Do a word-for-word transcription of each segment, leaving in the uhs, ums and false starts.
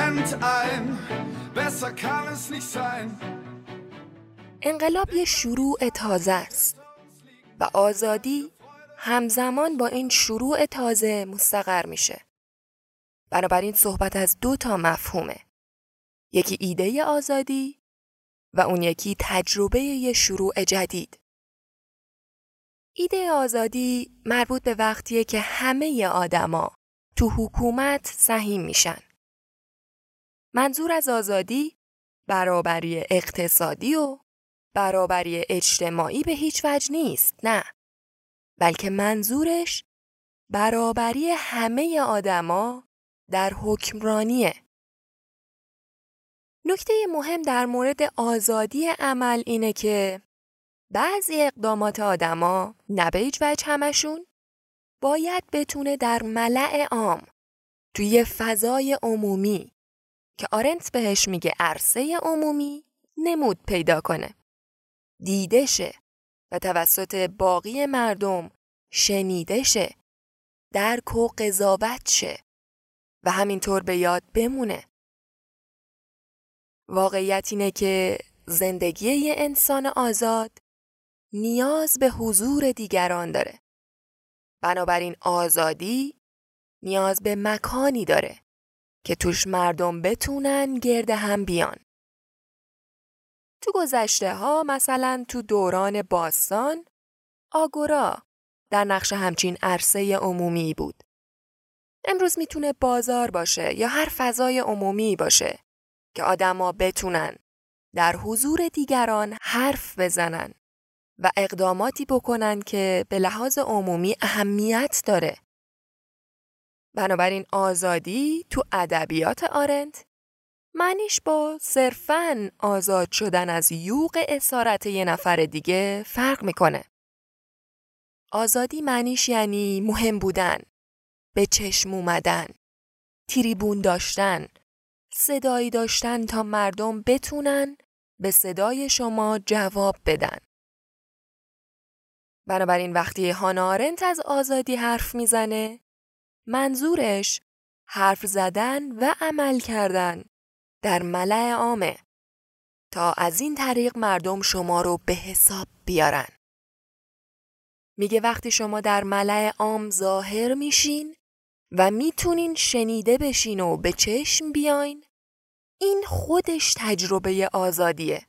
Moment ein, besser kann es nicht sein. انقلاب یه شروع تازه است و آزادی همزمان با این شروع تازه مستقر میشه. بنابراین صحبت از دو تا مفهومه. یکی ایده آزادی و اون یکی تجربه یه شروع جدید. ایده آزادی مربوط به وقتیه که همه آدما تو حکومت سهیم میشن. منظور از آزادی برابری اقتصادی و برابری اجتماعی به هیچ وجه نیست، نه. بلکه منظورش برابری همه آدما در حکمرانیه. نکته مهم در مورد آزادی عمل اینه که بعضی اقدامات آدما، نه به هیچ وجه همشون، باید بتونه در ملأ عام، توی فضای عمومی که آرنت بهش میگه عرصه عمومی، نمود پیدا کنه، دیده شه و توسط باقی مردم شنیده شه، درک و قضاوت شه و همینطور به یاد بمونه. واقعیت اینه که زندگی یه انسان آزاد نیاز به حضور دیگران داره. بنابراین آزادی نیاز به مکانی داره که توش مردم بتونن گرد هم بیان. تو گذشته ها، مثلا تو دوران باستان، آگورا در نقش همچین عرصه عمومی بود. امروز میتونه بازار باشه یا هر فضای عمومی باشه که آدما بتونن در حضور دیگران حرف بزنن و اقداماتی بکنن که به لحاظ عمومی اهمیت داره. بنابراین آزادی تو ادبیات آرنت معنیش با صرفاً آزاد شدن از یوغ اسارت یه نفر دیگه فرق میکنه. آزادی معنیش یعنی مهم بودن، به چشم اومدن، تریبون داشتن، صدایی داشتن تا مردم بتونن به صدای شما جواب بدن. بنابراین وقتی هانا آرنت از آزادی حرف میزنه، منظورش حرف زدن و عمل کردن در ملأ عامه تا از این طریق مردم شما رو به حساب بیارن. میگه وقتی شما در ملأ عام ظاهر میشین و میتونین شنیده بشین و به چشم بیاین، این خودش تجربه آزادیه.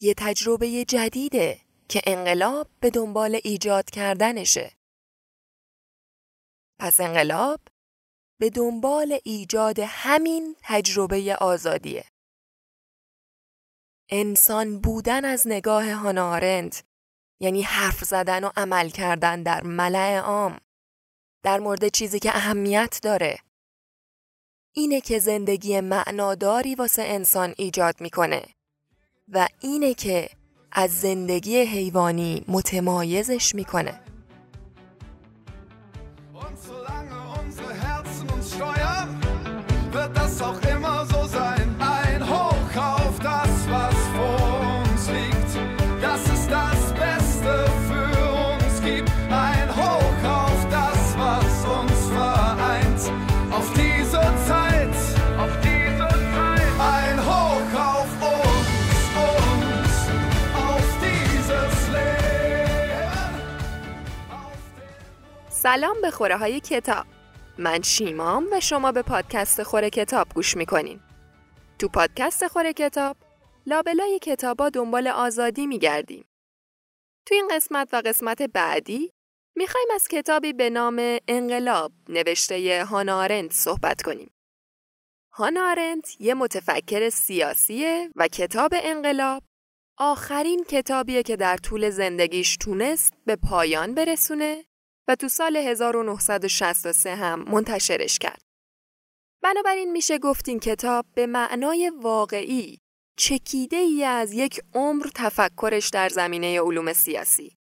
یه تجربه جدیده که انقلاب به دنبال ایجاد کردنشه. پس انقلاب به دنبال ایجاد همین تجربه آزادیه. انسان بودن از نگاه هانا آرنت یعنی حرف زدن و عمل کردن در ملأ عام در مورد چیزی که اهمیت داره. اینه که زندگی معناداری واسه انسان ایجاد میکنه و اینه که از زندگی حیوانی متمایزش میکنه. سلام به خوره های کتاب. من شیمام و شما به پادکست خوره کتاب گوش میکنین. تو پادکست خوره کتاب لابلای کتابا دنبال آزادی میگردیم. تو این قسمت و قسمت بعدی میخوایم از کتابی به نام انقلاب نوشته ی هانا آرنت صحبت کنیم. هانا آرنت یه متفکر سیاسیه و کتاب انقلاب آخرین کتابیه که در طول زندگیش تونست به پایان برسونه و تو سال هزار و نهصد و شصت و سه هم منتشرش کرد. بنابراین میشه گفت این کتاب به معنای واقعی چکیده ای از یک عمر تفکرش در زمینه علوم سیاسی.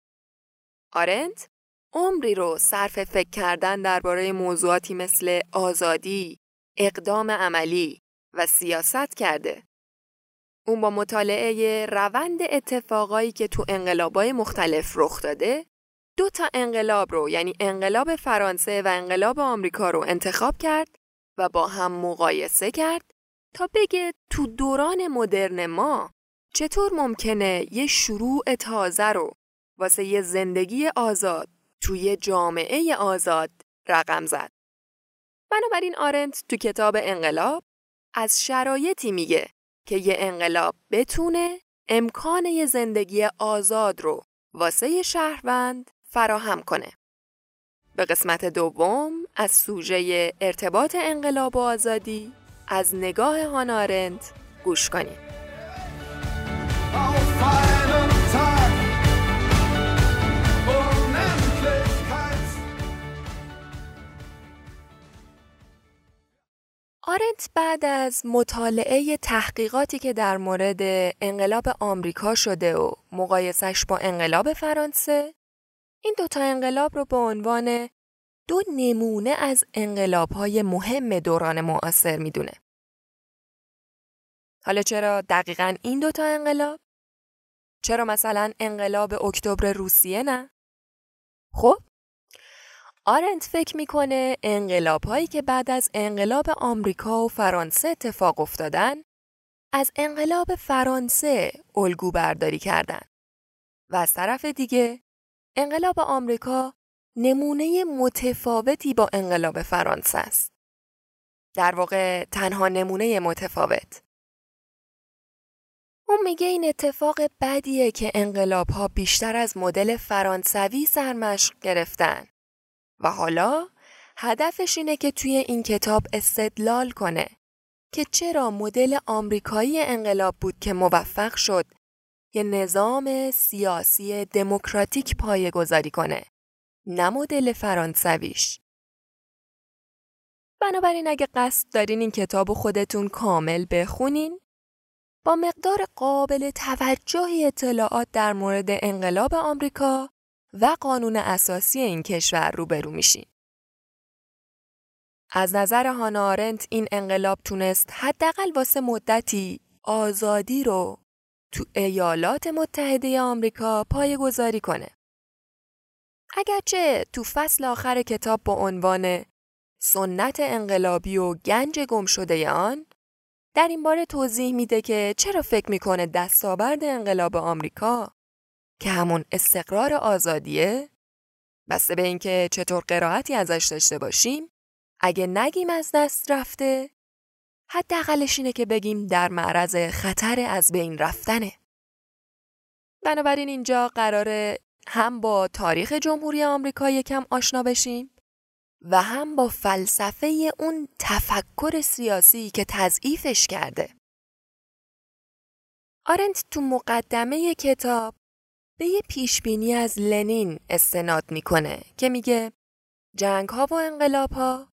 آرنت عمری رو صرف فکر کردن درباره موضوعاتی مثل آزادی، اقدام عملی و سیاست کرده. اون با مطالعه روند اتفاقایی که تو انقلاب‌های مختلف رخ داده، دو تا انقلاب رو، یعنی انقلاب فرانسه و انقلاب آمریکا رو انتخاب کرد و با هم مقایسه کرد تا بگه تو دوران مدرن ما چطور ممکنه یه شروع تازه رو واسه یه زندگی آزاد توی جامعه آزاد رقم زد. بنابراین آرنت تو کتاب انقلاب از شرایطی میگه که یه انقلاب بتونه امکان یه زندگی آزاد رو واسه یه شهروند فراهم کنه. به قسمت دوم از سوژه ارتباط انقلاب و آزادی از نگاه هانا آرنت گوش کنید. آرنت بعد از مطالعه تحقیقاتی که در مورد انقلاب آمریکا شده و مقایسش با انقلاب فرانسه، این دوتا انقلاب رو به عنوان دو نمونه از انقلاب‌های مهم دوران معاصر میدونه. حالا چرا دقیقاً این دوتا انقلاب؟ چرا مثلا انقلاب اکتبر روسیه نه؟ خب آرنت فکر میکنه انقلاب‌هایی که بعد از انقلاب آمریکا و فرانسه اتفاق افتادن از انقلاب فرانسه الگو برداری کردن و از طرف دیگه انقلاب آمریکا نمونه متفاوتی با انقلاب فرانسه است. در واقع تنها نمونه متفاوت. اون میگه این اتفاق بدیه که انقلاب‌ها بیشتر از مدل فرانسوی سرمشق گرفتن و حالا هدفش اینه که توی این کتاب استدلال کنه که چرا مدل آمریکایی انقلاب بود که موفق شد یه نظام سیاسی دموکراتیک پایه‌گذاری کنه، نه مدل فرانسویش. بنابراین اگه قصد دارین این کتاب خودتون کامل بخونین، با مقدار قابل توجهی اطلاعات در مورد انقلاب آمریکا و قانون اساسی این کشور روبرو میشین. از نظر هانا آرنت این انقلاب تونست حداقل واسه مدتی آزادی رو تو ایالات متحده آمریکا پایه‌گذاری کنه. اگرچه تو فصل آخر کتاب با عنوان سنت انقلابی و گنج گم شده آن در این باره توضیح میده که چرا فکر میکنه دستاورد انقلاب آمریکا که همون استقرار آزادیه، بسته به اینکه چطور قرائتی ازش داشته باشیم، اگه نگیم از دست رفته، حداقلش اینه که بگیم در معرض خطر از بین رفتنه. بنابراین اینجا قراره هم با تاریخ جمهوری آمریکا یکم آشنا بشیم و هم با فلسفه اون تفکر سیاسی که تضعیفش کرده. آرنت تو مقدمه کتاب به یه پیشبینی از لنین استناد میکنه که میگه جنگ‌ها و انقلاب‌ها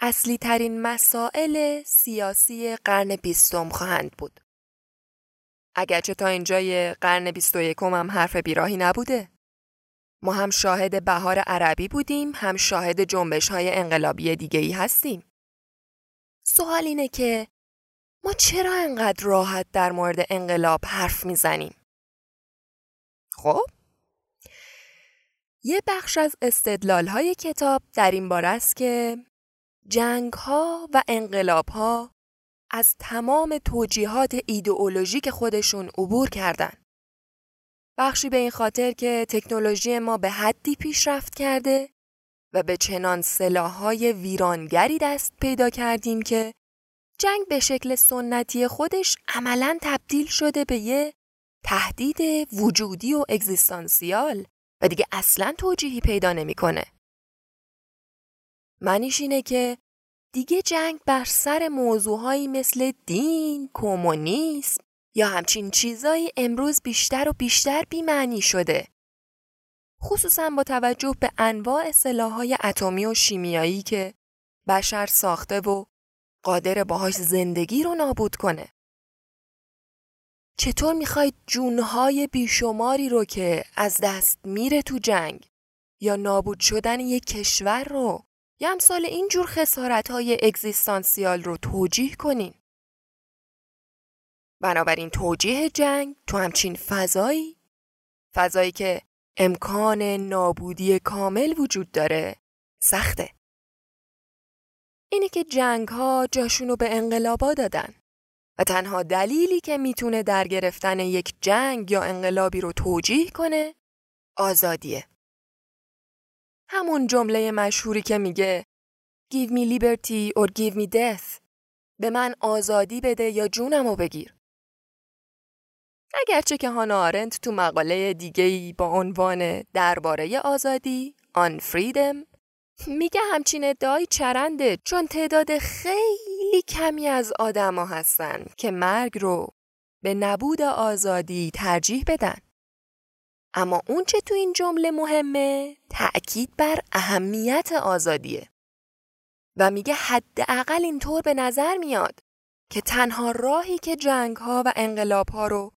اصلی ترین مسائل سیاسی قرن بیستم خواهند بود. اگرچه تا اینجای قرن بیست و یکم هم حرف بیراهی نبوده. ما هم شاهد بهار عربی بودیم، هم شاهد جنبش‌های انقلابی دیگه‌ای هستیم. سوال اینه که ما چرا انقدر راحت در مورد انقلاب حرف میزنیم؟ خب، یه بخش از استدلال‌های کتاب در این باره است که جنگ‌ها و انقلاب‌ها از تمام توجیهات ایدئولوژیک خودشون عبور کردن. بخشی به این خاطر که تکنولوژی ما به حدی پیشرفت کرده و به چنان سلاح‌های ویرانگری دست پیدا کردیم که جنگ به شکل سنتی خودش عملاً تبدیل شده به یه تهدید وجودی و اگزیستانسیال و دیگه اصلاً توجیهی پیدا نمی‌کنه. معنیش اینه که دیگه جنگ بر سر موضوعهایی مثل دین، کمونیسم یا همچین چیزایی امروز بیشتر و بیشتر بی‌معنی شده. خصوصاً با توجه به انواع سلاح‌های اتمی و شیمیایی که بشر ساخته و قادر باهاش زندگی رو نابود کنه. چطور میخواید جونهای بیشماری رو که از دست میره تو جنگ یا نابود شدن یک کشور رو یا امثال اینجور خسارتهای اگزیستانسیال رو توجیه کنین؟ بنابراین توجیه جنگ تو همچین فضایی، فضایی که امکان نابودی کامل وجود داره، سخته. اینه که جنگ‌ها جاشونو به انقلابا دادن و تنها دلیلی که میتونه در گرفتن یک جنگ یا انقلابی رو توجیه کنه آزادیه. همون جمله مشهوری که میگه Give me liberty or give me death. به من آزادی بده یا جونمو بگیر. اگرچه که هانا آرنت تو مقاله دیگه‌ای با عنوان درباره آزادی آن فریدم میگه همچین ادعای چرنده، چون تعداد خیلی کمی از آدما هستن که مرگ رو به نبود آزادی ترجیح بدن. اما اون چه تو این جمله مهمه تأکید بر اهمیت آزادیه و میگه حداقل اینطور به نظر میاد که تنها راهی که جنگ‌ها و انقلاب‌ها رو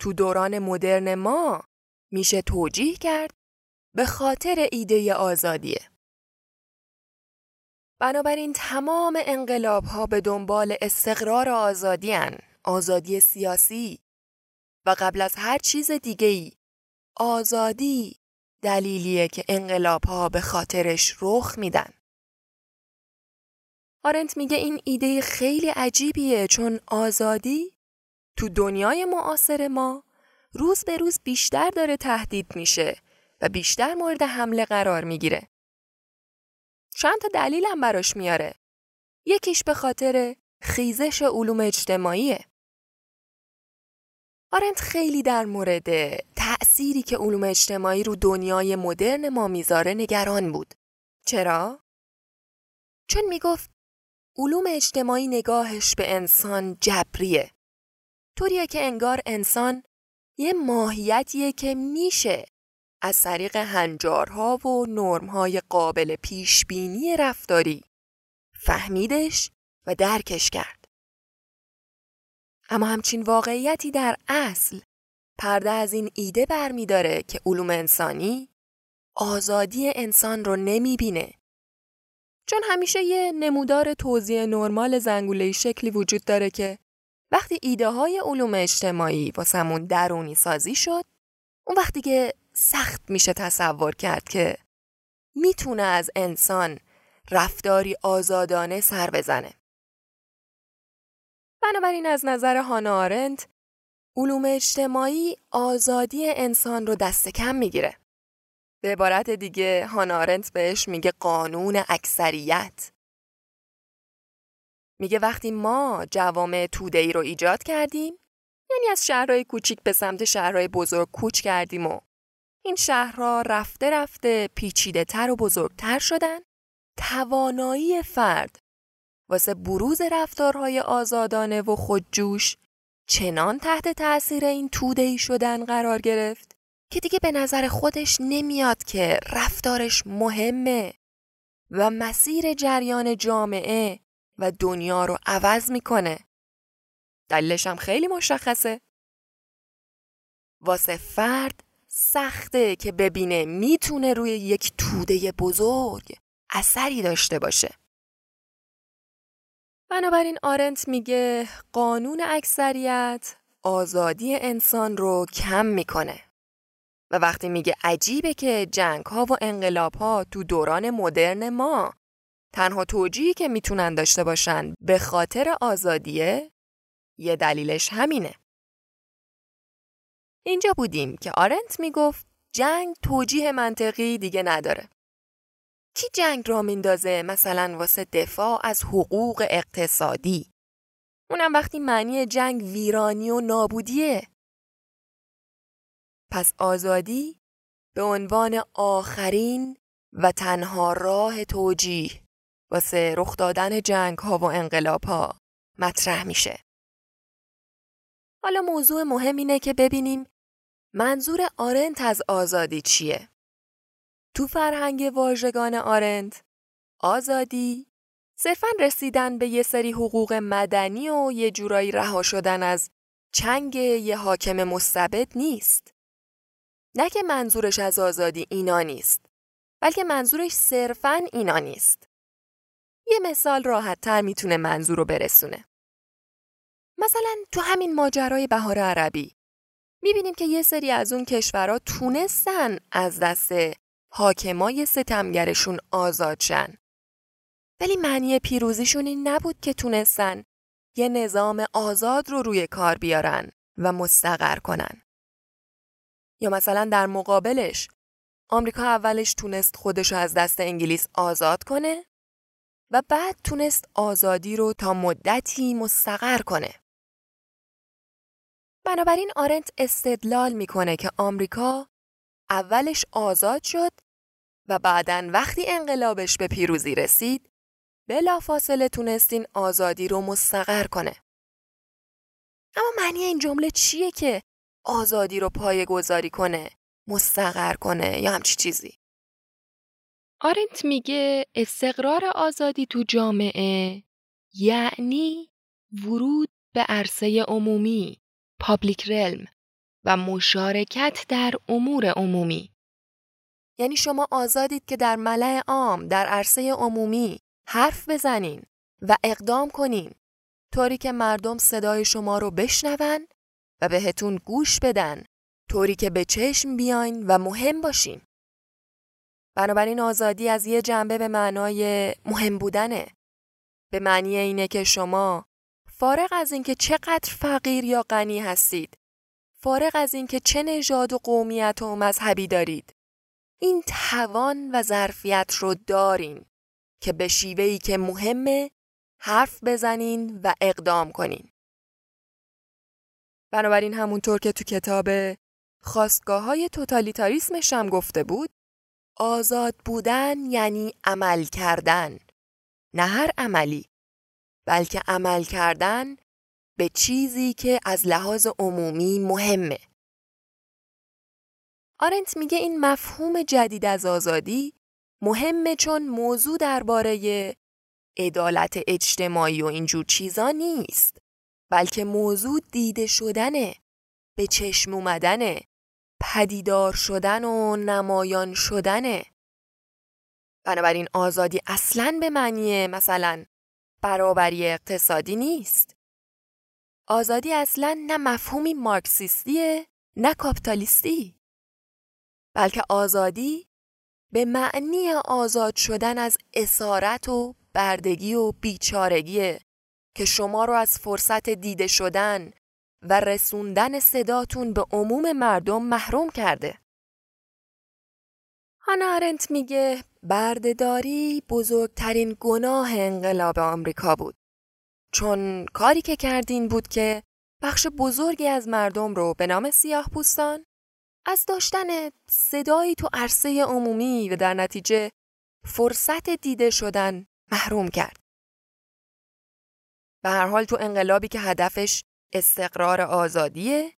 تو دوران مدرن ما میشه توجیه کرد به خاطر ایده آزادیه. بنابراین تمام انقلاب‌ها به دنبال استقرار آزادی هن. آزادی سیاسی و قبل از هر چیز دیگه‌ای آزادی دلیلیه که انقلاب‌ها به خاطرش رخ میدن. آرنت میگه این ایده خیلی عجیبیه، چون آزادی تو دنیای معاصر ما روز به روز بیشتر داره تهدید میشه و بیشتر مورد حمله قرار میگیره. چند تا دلیل هم براش میاره. یکیش به خاطر خیزش علوم اجتماعیه. آرنت خیلی در مورد تأثیری که علوم اجتماعی رو دنیای مدرن ما میذاره نگران بود. چرا؟ چون میگفت علوم اجتماعی نگاهش به انسان جبریه. طوریه که انگار انسان یه ماهیتیه که میشه از طریق هنجارها و نرم‌های قابل پیشبینی رفتاری فهمیدش و درکش کرد. اما همچین واقعیتی در اصل پرده از این ایده برمی داره که علوم انسانی آزادی انسان رو نمی بینه. چون همیشه یه نمودار توزیع نرمال زنگوله‌ای شکلی وجود داره که وقتی ایده های علوم اجتماعی واسمون درونی سازی شد، اون وقتی که سخت میشه تصور کرد که میتونه از انسان رفتاری آزادانه سر بزنه. بنابراین از نظر هانا آرنت، علوم اجتماعی آزادی انسان رو دست کم میگیره. به عبارت دیگه هانا آرنت بهش میگه قانون اکثریت. میگه وقتی ما جوامع توده‌ای رو ایجاد کردیم، یعنی از شهرهای کوچیک به سمت شهرهای بزرگ کوچ کردیم و این شهرها رفته رفته پیچیده تر و بزرگتر شدن، توانایی فرد واسه بروز رفتارهای آزادانه و خودجوش چنان تحت تأثیر این توده‌ای شدن قرار گرفت که دیگه به نظر خودش نمیاد که رفتارش مهمه و مسیر جریان جامعه و دنیا رو عوض میکنه. دلیلش هم خیلی مشخصه. واسه فرد سخته که ببینه میتونه روی یک توده بزرگ اثری داشته باشه. بنابراین آرنت میگه قانون اکثریت آزادی انسان رو کم میکنه. و وقتی میگه عجیبه که جنگ ها و انقلاب ها تو دوران مدرن ما تنها توجیهی که میتونن داشته باشن به خاطر آزادیه، یه دلیلش همینه. اینجا بودیم که آرنت میگفت جنگ توجیه منطقی دیگه نداره. کی جنگ را میندازه مثلا واسه دفاع از حقوق اقتصادی؟ اونم وقتی معنی جنگ ویرانی و نابودیه. پس آزادی به عنوان آخرین و تنها راه توجیه واسه رخ دادن جنگ ها و انقلاب ها مطرح میشه. حالا موضوع مهم اینه که ببینیم منظور آرنت از آزادی چیه؟ تو فرهنگ واژگان آرنت، آزادی صرفاً رسیدن به یه سری حقوق مدنی و یه جورایی رها شدن از چنگ یه حاکم مستبد نیست. نه که منظورش از آزادی اینا نیست، بلکه منظورش صرفاً اینا نیست. یه مثال راحت‌تر میتونه منظور رو برسونه. مثلا تو همین ماجرای بهار عربی میبینیم که یه سری از اون کشورها تونستن از دست حاکمای ستمگرشون آزاد شن. ولی معنی پیروزیشون این نبود که تونستن یه نظام آزاد رو روی کار بیارن و مستقر کنن. یا مثلا در مقابلش آمریکا اولش تونست خودش رو از دست انگلیس آزاد کنه و بعد تونست آزادی رو تا مدتی مستقر کنه. بنابراین آرنت استدلال میکنه که آمریکا اولش آزاد شد و بعداً وقتی انقلابش به پیروزی رسید بلافاصله تونست این آزادی رو مستقر کنه. اما معنی این جمله چیه که آزادی رو پایه‌گذاری کنه، مستقر کنه یا همچی چیزی؟ آرنت میگه استقرار آزادی تو جامعه یعنی ورود به عرصه عمومی، پابلیک رلم و مشارکت در امور عمومی. یعنی شما آزادید که در ملأ عام، در عرصه عمومی حرف بزنین و اقدام کنین، طوری که مردم صدای شما رو بشنون و بهتون گوش بدن، طوری که به چشم بیاین و مهم باشین. بنابراین آزادی از یه جنبه به معنای مهم بودنه. به معنی اینه که شما فارغ از اینکه چقدر فقیر یا غنی هستید، فارغ از اینکه چه نژاد و قومیت و مذهبی دارید، این توان و ظرفیت رو دارین که به شیوهی که مهمه حرف بزنین و اقدام کنین. بنابراین همونطور که تو کتاب خاستگاههای توتالیتاریسمش هم گفته بود، آزاد بودن یعنی عمل کردن، نه هر عملی، بلکه عمل کردن به چیزی که از لحاظ عمومی مهمه. آرنت میگه این مفهوم جدید از آزادی مهمه چون موضوع درباره عدالت اجتماعی و اینجور چیزا نیست، بلکه موضوع دیده شدنه، به چشم اومدنه، پدیدار شدن و نمایان شدنه. بنابراین آزادی اصلاً به معنی مثلا برابری اقتصادی نیست. آزادی اصلاً نه مفهومی مارکسیستیه، نه کاپیتالیستی، بلکه آزادی به معنی آزاد شدن از اسارت و بردگی و بیچارگیه که شما رو از فرصت دیده شدن و رسوندن صداتون به عموم مردم محروم کرده. هانا آرنت میگه بردهداری بزرگترین گناه انقلاب آمریکا بود، چون کاری که کردین بود که بخش بزرگی از مردم رو به نام سیاه‌پوستان از داشتن صدایی تو عرصه عمومی و در نتیجه فرصت دیده شدن محروم کرد. به هر حال تو انقلابی که هدفش استقرار آزادیه،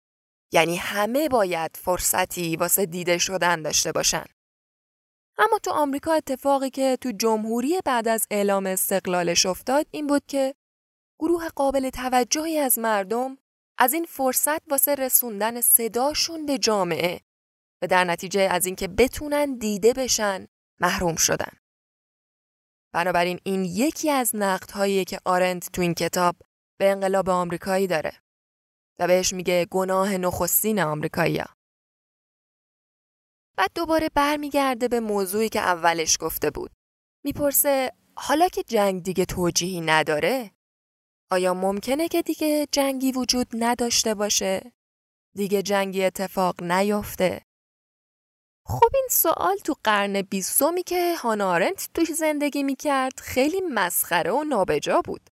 یعنی همه باید فرصتی واسه دیده شدن داشته باشن. اما تو آمریکا اتفاقی که تو جمهوری بعد از اعلام استقلالش افتاد این بود که گروه قابل توجهی از مردم از این فرصت واسه رسوندن صداشون به جامعه و در نتیجه از اینکه بتونن دیده بشن محروم شدن. بنابراین این یکی از نقدهایی که آرنت تو این کتاب به انقلاب آمریکایی داره و بهش میگه گناه نخستین آمریکایی‌ها. بعد دوباره برمیگرده به موضوعی که اولش گفته بود. میپرسه حالا که جنگ دیگه توجیهی نداره، آیا ممکنه که دیگه جنگی وجود نداشته باشه؟ دیگه جنگی اتفاق نیفته؟ خب این سوال تو قرن بیستمی که هانا آرنت توش زندگی میکرد خیلی مسخره و نابجا بود.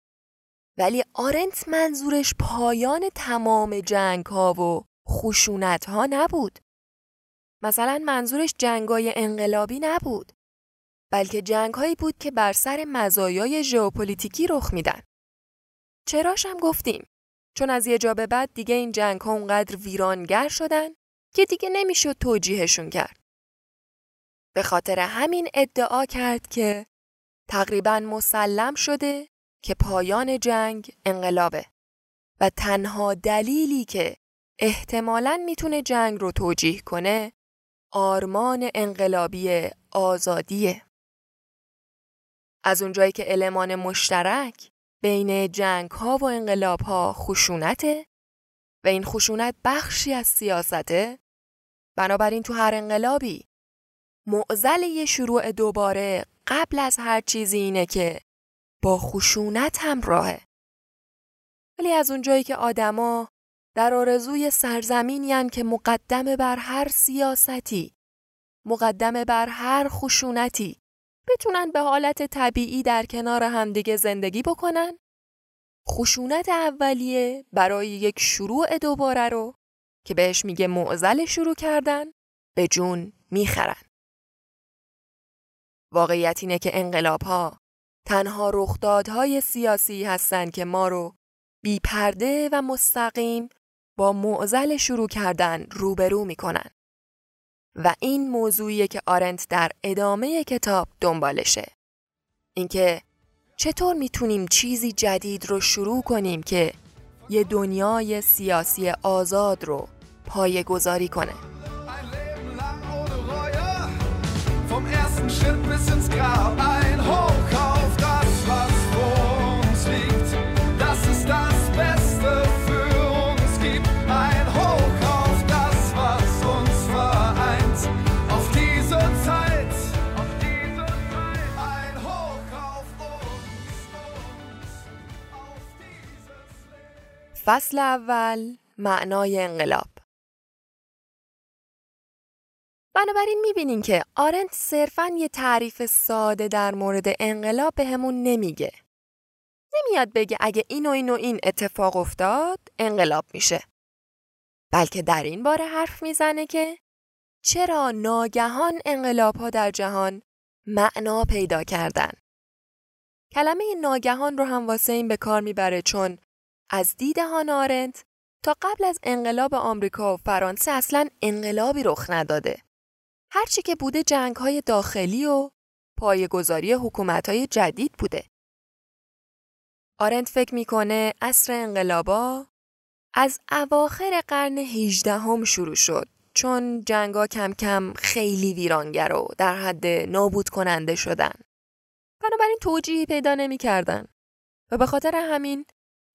ولی آرنت منظورش پایان تمام جنگ ها و خشونت ها نبود. مثلا منظورش جنگای انقلابی نبود، بلکه جنگ هایی بود که بر سر مزایای ژئوپلیتیکی رخ میدن. چراش هم گفتیم، چون از یه جا به بعد دیگه این جنگ ها اونقدر ویرانگر شدن که دیگه نمیشد توجیهشون کرد. به خاطر همین ادعا کرد که تقریباً مسلم شده که پایان جنگ انقلابه و تنها دلیلی که احتمالاً میتونه جنگ رو توجیه کنه آرمان انقلابی آزادیه. از اونجایی که المان مشترک بین جنگ ها و انقلاب ها خشونته و این خشونت بخشی از سیاسته، بنابراین تو هر انقلابی معضل شروع دوباره قبل از هر چیزی اینه که با خشونت همراهه. ولی از اونجایی که آدما در آرزوی سرزمینی‌اند که مقدم بر هر سیاستی، مقدم بر هر خشونتی، بتونن به حالت طبیعی در کنار همدیگه زندگی بکنن، خشونت اولیه برای یک شروع دوباره رو که بهش میگه معضل شروع کردن به جون میخرن. واقعیت اینه که انقلاب‌ها تنها رخدادهای سیاسی هستن که ما رو بی پرده و مستقیم با معضل شروع کردن روبرو میکنن و این موضوعیه که آرنت در ادامه کتاب دنبالشه. اینکه چطور میتونیم چیزی جدید رو شروع کنیم که یه دنیای سیاسی آزاد رو پایه‌گذاری کنه. فصل اول، معنای انقلاب. بنابراین میبینین که آرنت صرفاً یه تعریف ساده در مورد انقلاب به همون نمیگه. نمیاد بگه اگه این و این و این اتفاق افتاد، انقلاب میشه. بلکه در این باره حرف میزنه که چرا ناگهان انقلاب‌ها در جهان معنا پیدا کردن. کلمه ناگهان رو هم واسه این به کار میبره چون از دید هانا آرنت تا قبل از انقلاب آمریکا و فرانسه اصلاً انقلابی رخ نداده. هرچی که بوده جنگ‌های داخلی و پایه‌گذاری حکومت‌های جدید بوده. آرنت فکر می‌کنه عصر انقلابا از اواخر قرن هجدهم شروع شد چون جنگ‌ها کم کم خیلی ویرانگر و در حد نابود کننده شدن. بنابراین توجیهی پیدا نمی‌کردن و به خاطر همین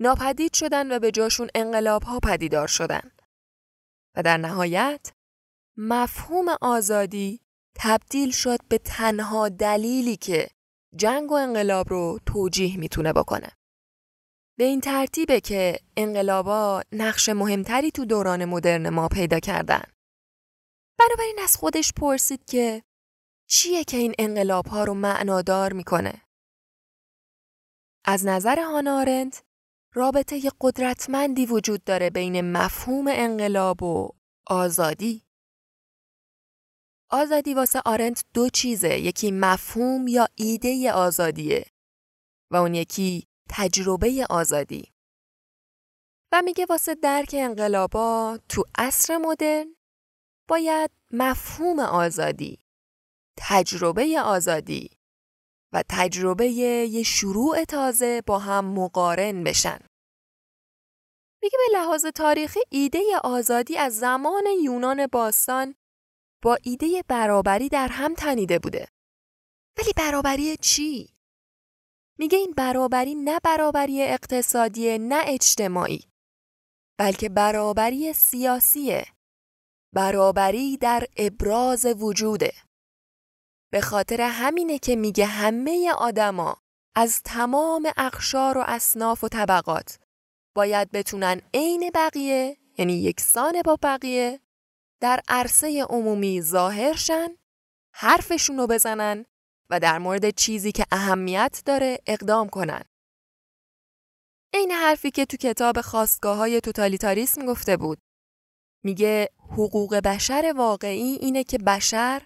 ناپدید شدن و به جاشون انقلاب‌ها پدیدار شدن. و در نهایت مفهوم آزادی تبدیل شد به تنها دلیلی که جنگ و انقلاب رو توجیه میتونه بکنه. به این ترتیبه که انقلابا نقش مهمتری تو دوران مدرن ما پیدا کردن. بنابراین از خودش پرسید که چیه که این انقلاب‌ها رو معنادار میکنه؟ از نظر هانا آرنت رابطه قدرتمندی وجود داره بین مفهوم انقلاب و آزادی. آزادی واسه آرنت دو چیزه، یکی مفهوم یا ایده آزادیه و اون یکی تجربه آزادی. و میگه واسه درک انقلابا تو عصر مدرن باید مفهوم آزادی، تجربه آزادی و تجربه یه شروع تازه با هم مقارن بشن. میگه به لحاظ تاریخی ایده آزادی از زمان یونان باستان با ایده برابری در هم تنیده بوده. ولی برابری چی؟ میگه این برابری نه برابری اقتصادیه نه اجتماعی، بلکه برابری سیاسیه. برابری در ابراز وجوده. به خاطر همینه که میگه همه آدما از تمام اقشار و اصناف و طبقات باید بتونن عین بقیه، یعنی یکسان با بقیه، در عرصه عمومی ظاهر شن، حرفشون رو بزنن و در مورد چیزی که اهمیت داره اقدام کنن. این حرفی که تو کتاب خاستگاههای توتالیتاریسم گفته بود. میگه حقوق بشر واقعی اینه که بشر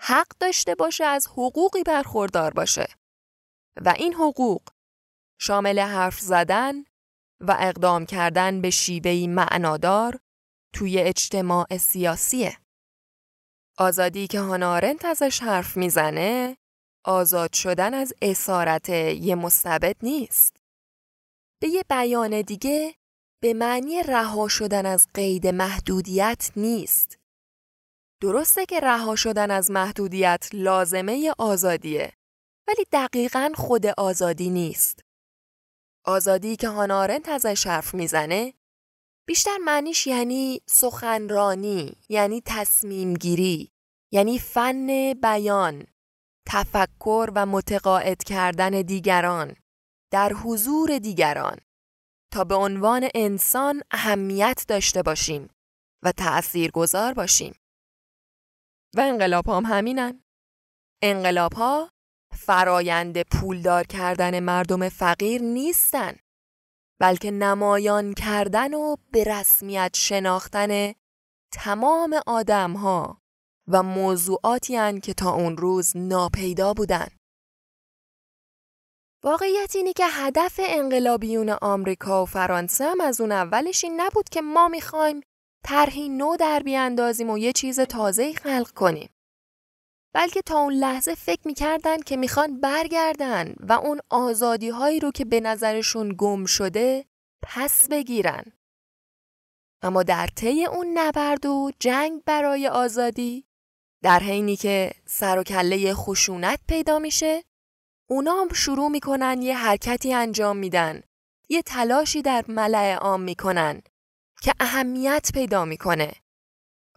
حق داشته باشه از حقوقی برخوردار باشه و این حقوق شامل حرف زدن و اقدام کردن به شیوهی معنادار توی اجتماع سیاسیه. آزادی که هانا آرنت ازش حرف میزنه آزاد شدن از اسارت یه مستبد نیست. به یه بیان دیگه به معنی رها شدن از قید محدودیت نیست. درسته که رها شدن از محدودیت لازمه آزادیه، ولی دقیقاً خود آزادی نیست. آزادی که هانا آرنت ازش حرف میزنه بیشتر معنیش یعنی سخنرانی، یعنی تصمیم گیری، یعنی فن بیان، تفکر و متقاعد کردن دیگران، در حضور دیگران تا به عنوان انسان اهمیت داشته باشیم و تأثیرگذار باشیم. و انقلاب هم همینن. انقلاب ها فرایند پولدار کردن مردم فقیر نیستن، بلکه نمایان کردن و به رسمیت شناختن تمام آدم ها و موضوعاتی هن که تا اون روز ناپیدا بودن. واقعیت اینه که هدف انقلابیون آمریکا و فرانسه هم از اون اولش این نبود که ما میخوایم طرحی نو در بیاندازیم و یه چیز تازه‌ای خلق کنیم، بلکه تا اون لحظه فکر میکردن که میخوان برگردن و اون آزادی هایی رو که به نظرشون گم شده پس بگیرن. اما در طی اون نبرد و جنگ برای آزادی، در حینی که سر و کله خشونت پیدا میشه، اونا هم شروع میکنن یه حرکتی انجام میدن، یه تلاشی در ملأ عام میکنن که اهمیت پیدا میکنه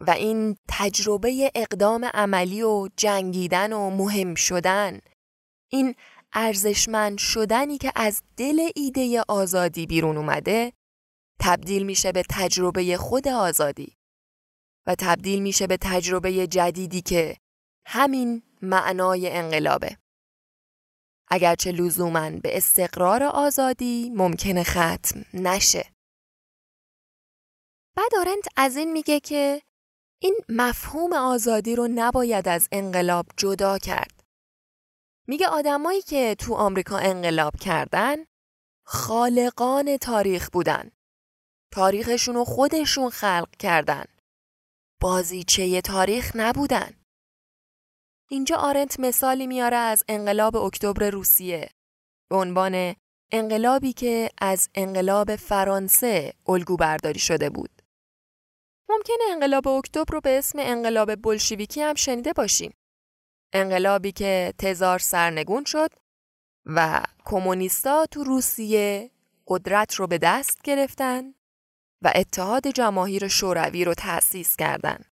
و این تجربه اقدام عملی و جنگیدن و مهم شدن، این ارزشمند شدنی که از دل ایده آزادی بیرون اومده، تبدیل میشه به تجربه خود آزادی و تبدیل میشه به تجربه جدیدی که همین معنای انقلابه. اگرچه لزوماً به استقرار آزادی ممکنه ختم نشه. بعد آرنت از این میگه که این مفهوم آزادی رو نباید از انقلاب جدا کرد. میگه آدمایی که تو آمریکا انقلاب کردن خالقان تاریخ بودن. تاریخشون رو خودشون خلق کردن. بازیچه تاریخ نبودن. اینجا آرنت مثالی میاره از انقلاب اکتبر روسیه به عنوان انقلابی که از انقلاب فرانسه الگو برداری شده بود. ممکنه انقلاب اکتبر رو به اسم انقلاب بلشویکی هم شنیده باشیم. انقلابی که تزار سرنگون شد و کمونیستا تو روسیه قدرت رو به دست گرفتن و اتحاد جماهیر شوروی رو تأسیس کردن.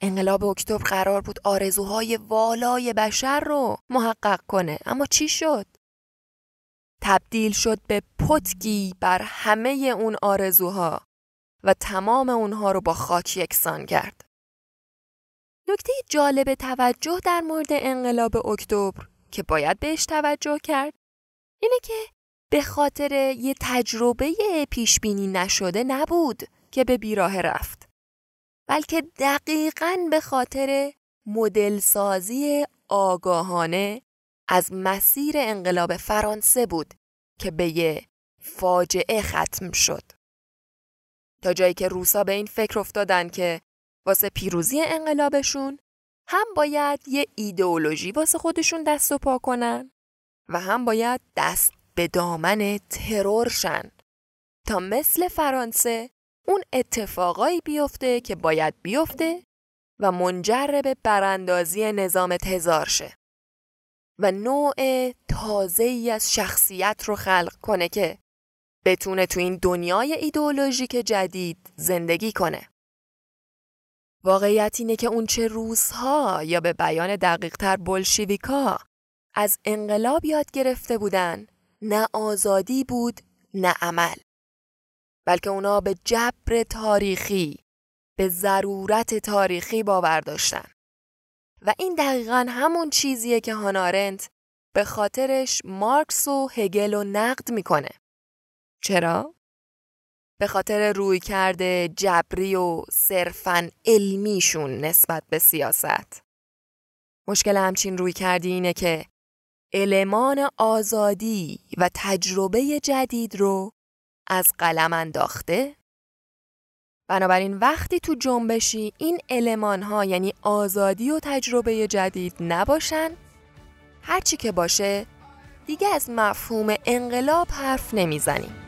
انقلاب اکتبر قرار بود آرزوهای والای بشر رو محقق کنه، اما چی شد؟ تبدیل شد به پتکی بر همه اون آرزوها و تمام اونها رو با خاک یکسان کرد. نکته جالب توجه در مورد انقلاب اکتبر که باید بهش توجه کرد اینه که به خاطر یه تجربه پیشبینی نشده نبود که به بیراه رفت، بلکه دقیقاً به خاطر مدل سازی آگاهانه از مسیر انقلاب فرانسه بود که به یه فاجعه ختم شد. تا جایی که روسا به این فکر افتادن که واسه پیروزی انقلابشون هم باید یه ایدئولوژی واسه خودشون دست و پا کنن و هم باید دست به دامن ترور شن تا مثل فرانسه اون اتفاقایی بیفته که باید بیفته و منجر به براندازی نظام تزار شه و نوع تازه‌ای از شخصیت رو خلق کنه که بتونه تو این دنیای ایدئولوژیک جدید زندگی کنه. واقعیت اینه که اون چه روس‌ها یا به بیان دقیق‌تر بلشویک‌ها از انقلاب یاد گرفته بودن نه آزادی بود نه عمل، بلکه اونا به جبر تاریخی، به ضرورت تاریخی باور داشتن و این دقیقاً همون چیزیه که هانا آرنت به خاطرش مارکس و هگل رو نقد میکنه. چرا؟ به خاطر رویکرد جبری و صرفاً علمیشون نسبت به سیاست. مشکل همچین رویکردی اینه که المان آزادی و تجربه جدید رو از قلم انداخته. بنابراین وقتی تو جنبشی این المان ها یعنی آزادی و تجربه جدید نباشن، هرچی که باشه دیگه از مفهوم انقلاب حرف نمیزنیم.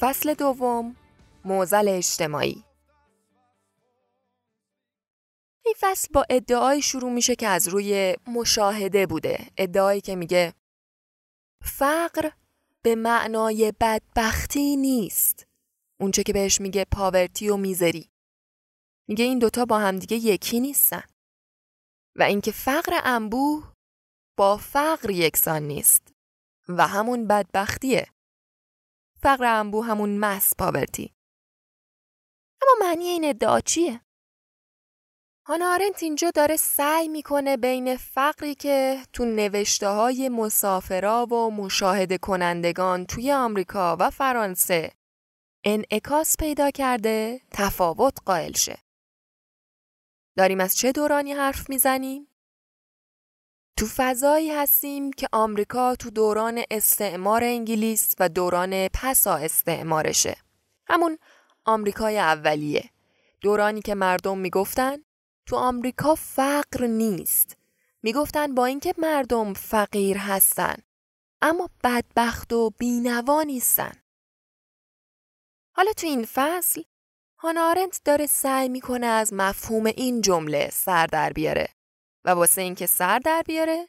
فصل دوم، معضل اجتماعی. این فصل با ادعای شروع میشه که از روی مشاهده بوده. ادعایی که میگه فقر به معنای بدبختی نیست. اونچه که بهش میگه پاورتی و میزری. میگه این دوتا با همدیگه یکی نیستن. و اینکه فقر انبوه با فقر یکسان نیست و همون بدبختیه. فقر انبوه همون مس پاورتی. اما معنی این ادعا چیه؟ هانا آرنت اینجا داره سعی میکنه بین فقری که تو نوشته‌های مسافرا و مشاهده کنندگان توی آمریکا و فرانسه انعکاس پیدا کرده تفاوت قائل شه. داریم از چه دورانی حرف میزنیم؟ تو فضایی هستیم که آمریکا تو دوران استعمار انگلیس و دوران پسا استعمارشه. همون آمریکای اولیه. دورانی که مردم میگفتن تو آمریکا فقر نیست. میگفتن با اینکه مردم فقیر هستن اما بدبخت و بینوا نیستن. حالا تو این فصل هانا آرنت داره سعی میکنه از مفهوم این جمله سر در بیاره و واسه اینکه سر در بیاره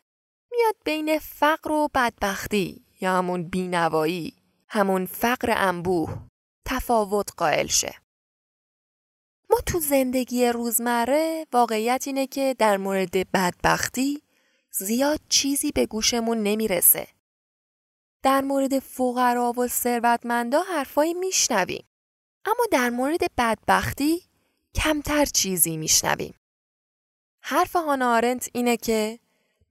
میاد بین فقر و بدبختی یا همون بینوایی، همون فقر انبوه تفاوت قائل شه. ما تو زندگی روزمره واقعیت اینه که در مورد بدبختی زیاد چیزی به گوشمون نمیرسه. در مورد فقرا و ثروتمندا حرفایی میشنویم. اما در مورد بدبختی کمتر چیزی میشنویم. حرف هانا آرنت اینه که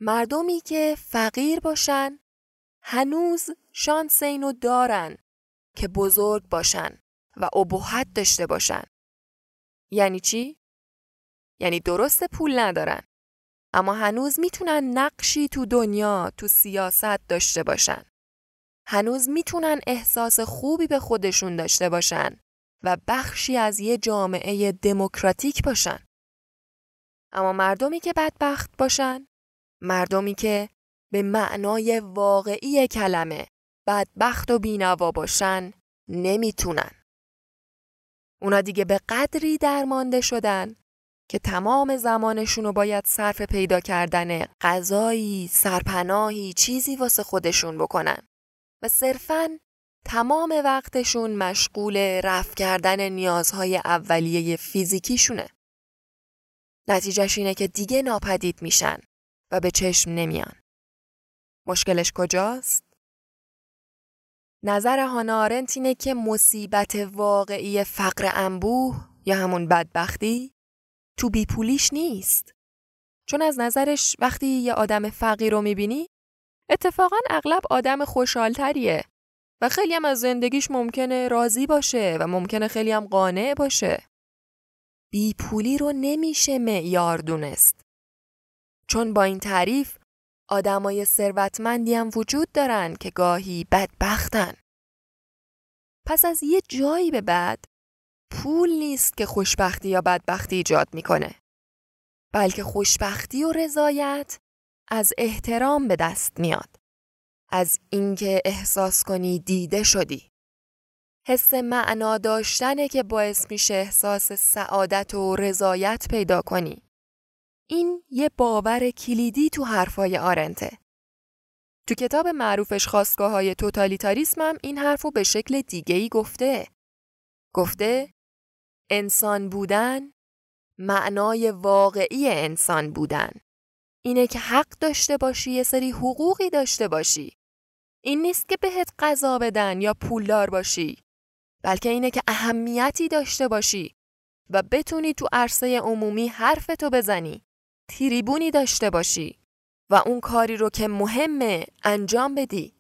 مردمی که فقیر باشن هنوز شانس اینو دارن که بزرگ باشن و ابهت داشته باشن. یعنی چی؟ یعنی درست پول ندارن اما هنوز میتونن نقشی تو دنیا، تو سیاست داشته باشن. هنوز میتونن احساس خوبی به خودشون داشته باشن و بخشی از یه جامعه دموکراتیک باشن. اما مردمی که بدبخت باشن، مردمی که به معنای واقعی کلمه بدبخت و بینوا باشن، نمیتونن. اونا دیگه به قدری درمانده شدن که تمام زمانشونو باید صرف پیدا کردن غذایی، سرپناهی، چیزی واسه خودشون بکنن و صرفاً تمام وقتشون مشغول رفع کردن نیازهای اولیه فیزیکیشونه. نتیجهش اینه که دیگه ناپدید میشن و به چشم نمیان. مشکلش کجاست؟ نظر هانا آرنت اینه که مصیبت واقعی فقر انبوه یا همون بدبختی تو بیپولیش نیست. چون از نظرش وقتی یه آدم فقیر رو میبینی اتفاقاً اغلب آدم خوشحالتریه و خیلی هم از زندگیش ممکنه راضی باشه و ممکنه خیلی هم قانع باشه. بی پولی رو نمیشه معیار دونست. چون با این تعریف آدمای ثروتمندی هم وجود دارن که گاهی بدبختن. پس از یه جایی به بعد پول نیست که خوشبختی یا بدبختی ایجاد میکنه. بلکه خوشبختی و رضایت از احترام به دست میاد. از اینکه احساس کنی دیده شدی. حس معنا داشتنه که باعث میشه احساس سعادت و رضایت پیدا کنی. این یه باور کلیدی تو حرفای آرنته. تو کتاب معروفش خاستگاههای توتالیتاریسم هم این حرفو به شکل دیگه‌ای گفته. گفته انسان بودن معنای واقعی انسان بودن. اینه که حق داشته باشی، یه سری حقوقی داشته باشی. این نیست که بهت قضا بدن یا پولدار باشی، بلکه اینه که اهمیتی داشته باشی و بتونی تو عرصه عمومی حرفتو بزنی، تریبونی داشته باشی و اون کاری رو که مهمه انجام بدی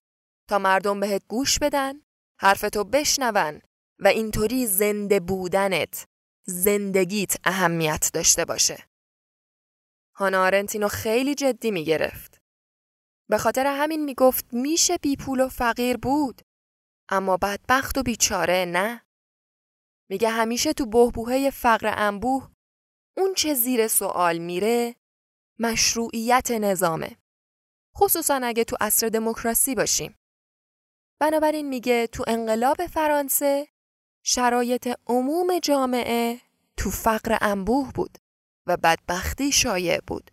تا مردم بهت گوش بدن، حرفتو بشنون و اینطوری زنده بودنت، زندگیت اهمیت داشته باشه. هانا آرنت اینو خیلی جدی می گرفت. به خاطر همین می گفت میشه بی پول و فقیر بود، اما بدبخت و بیچاره نه. میگه همیشه تو بحبوحه فقر انبوه اون چه زیر سوال میره مشروعیت نظامه. خصوصا اگه تو عصر دموکراسی باشیم. بنابراین میگه تو انقلاب فرانسه شرایط عموم جامعه تو فقر انبوه بود و بدبختی شایع بود.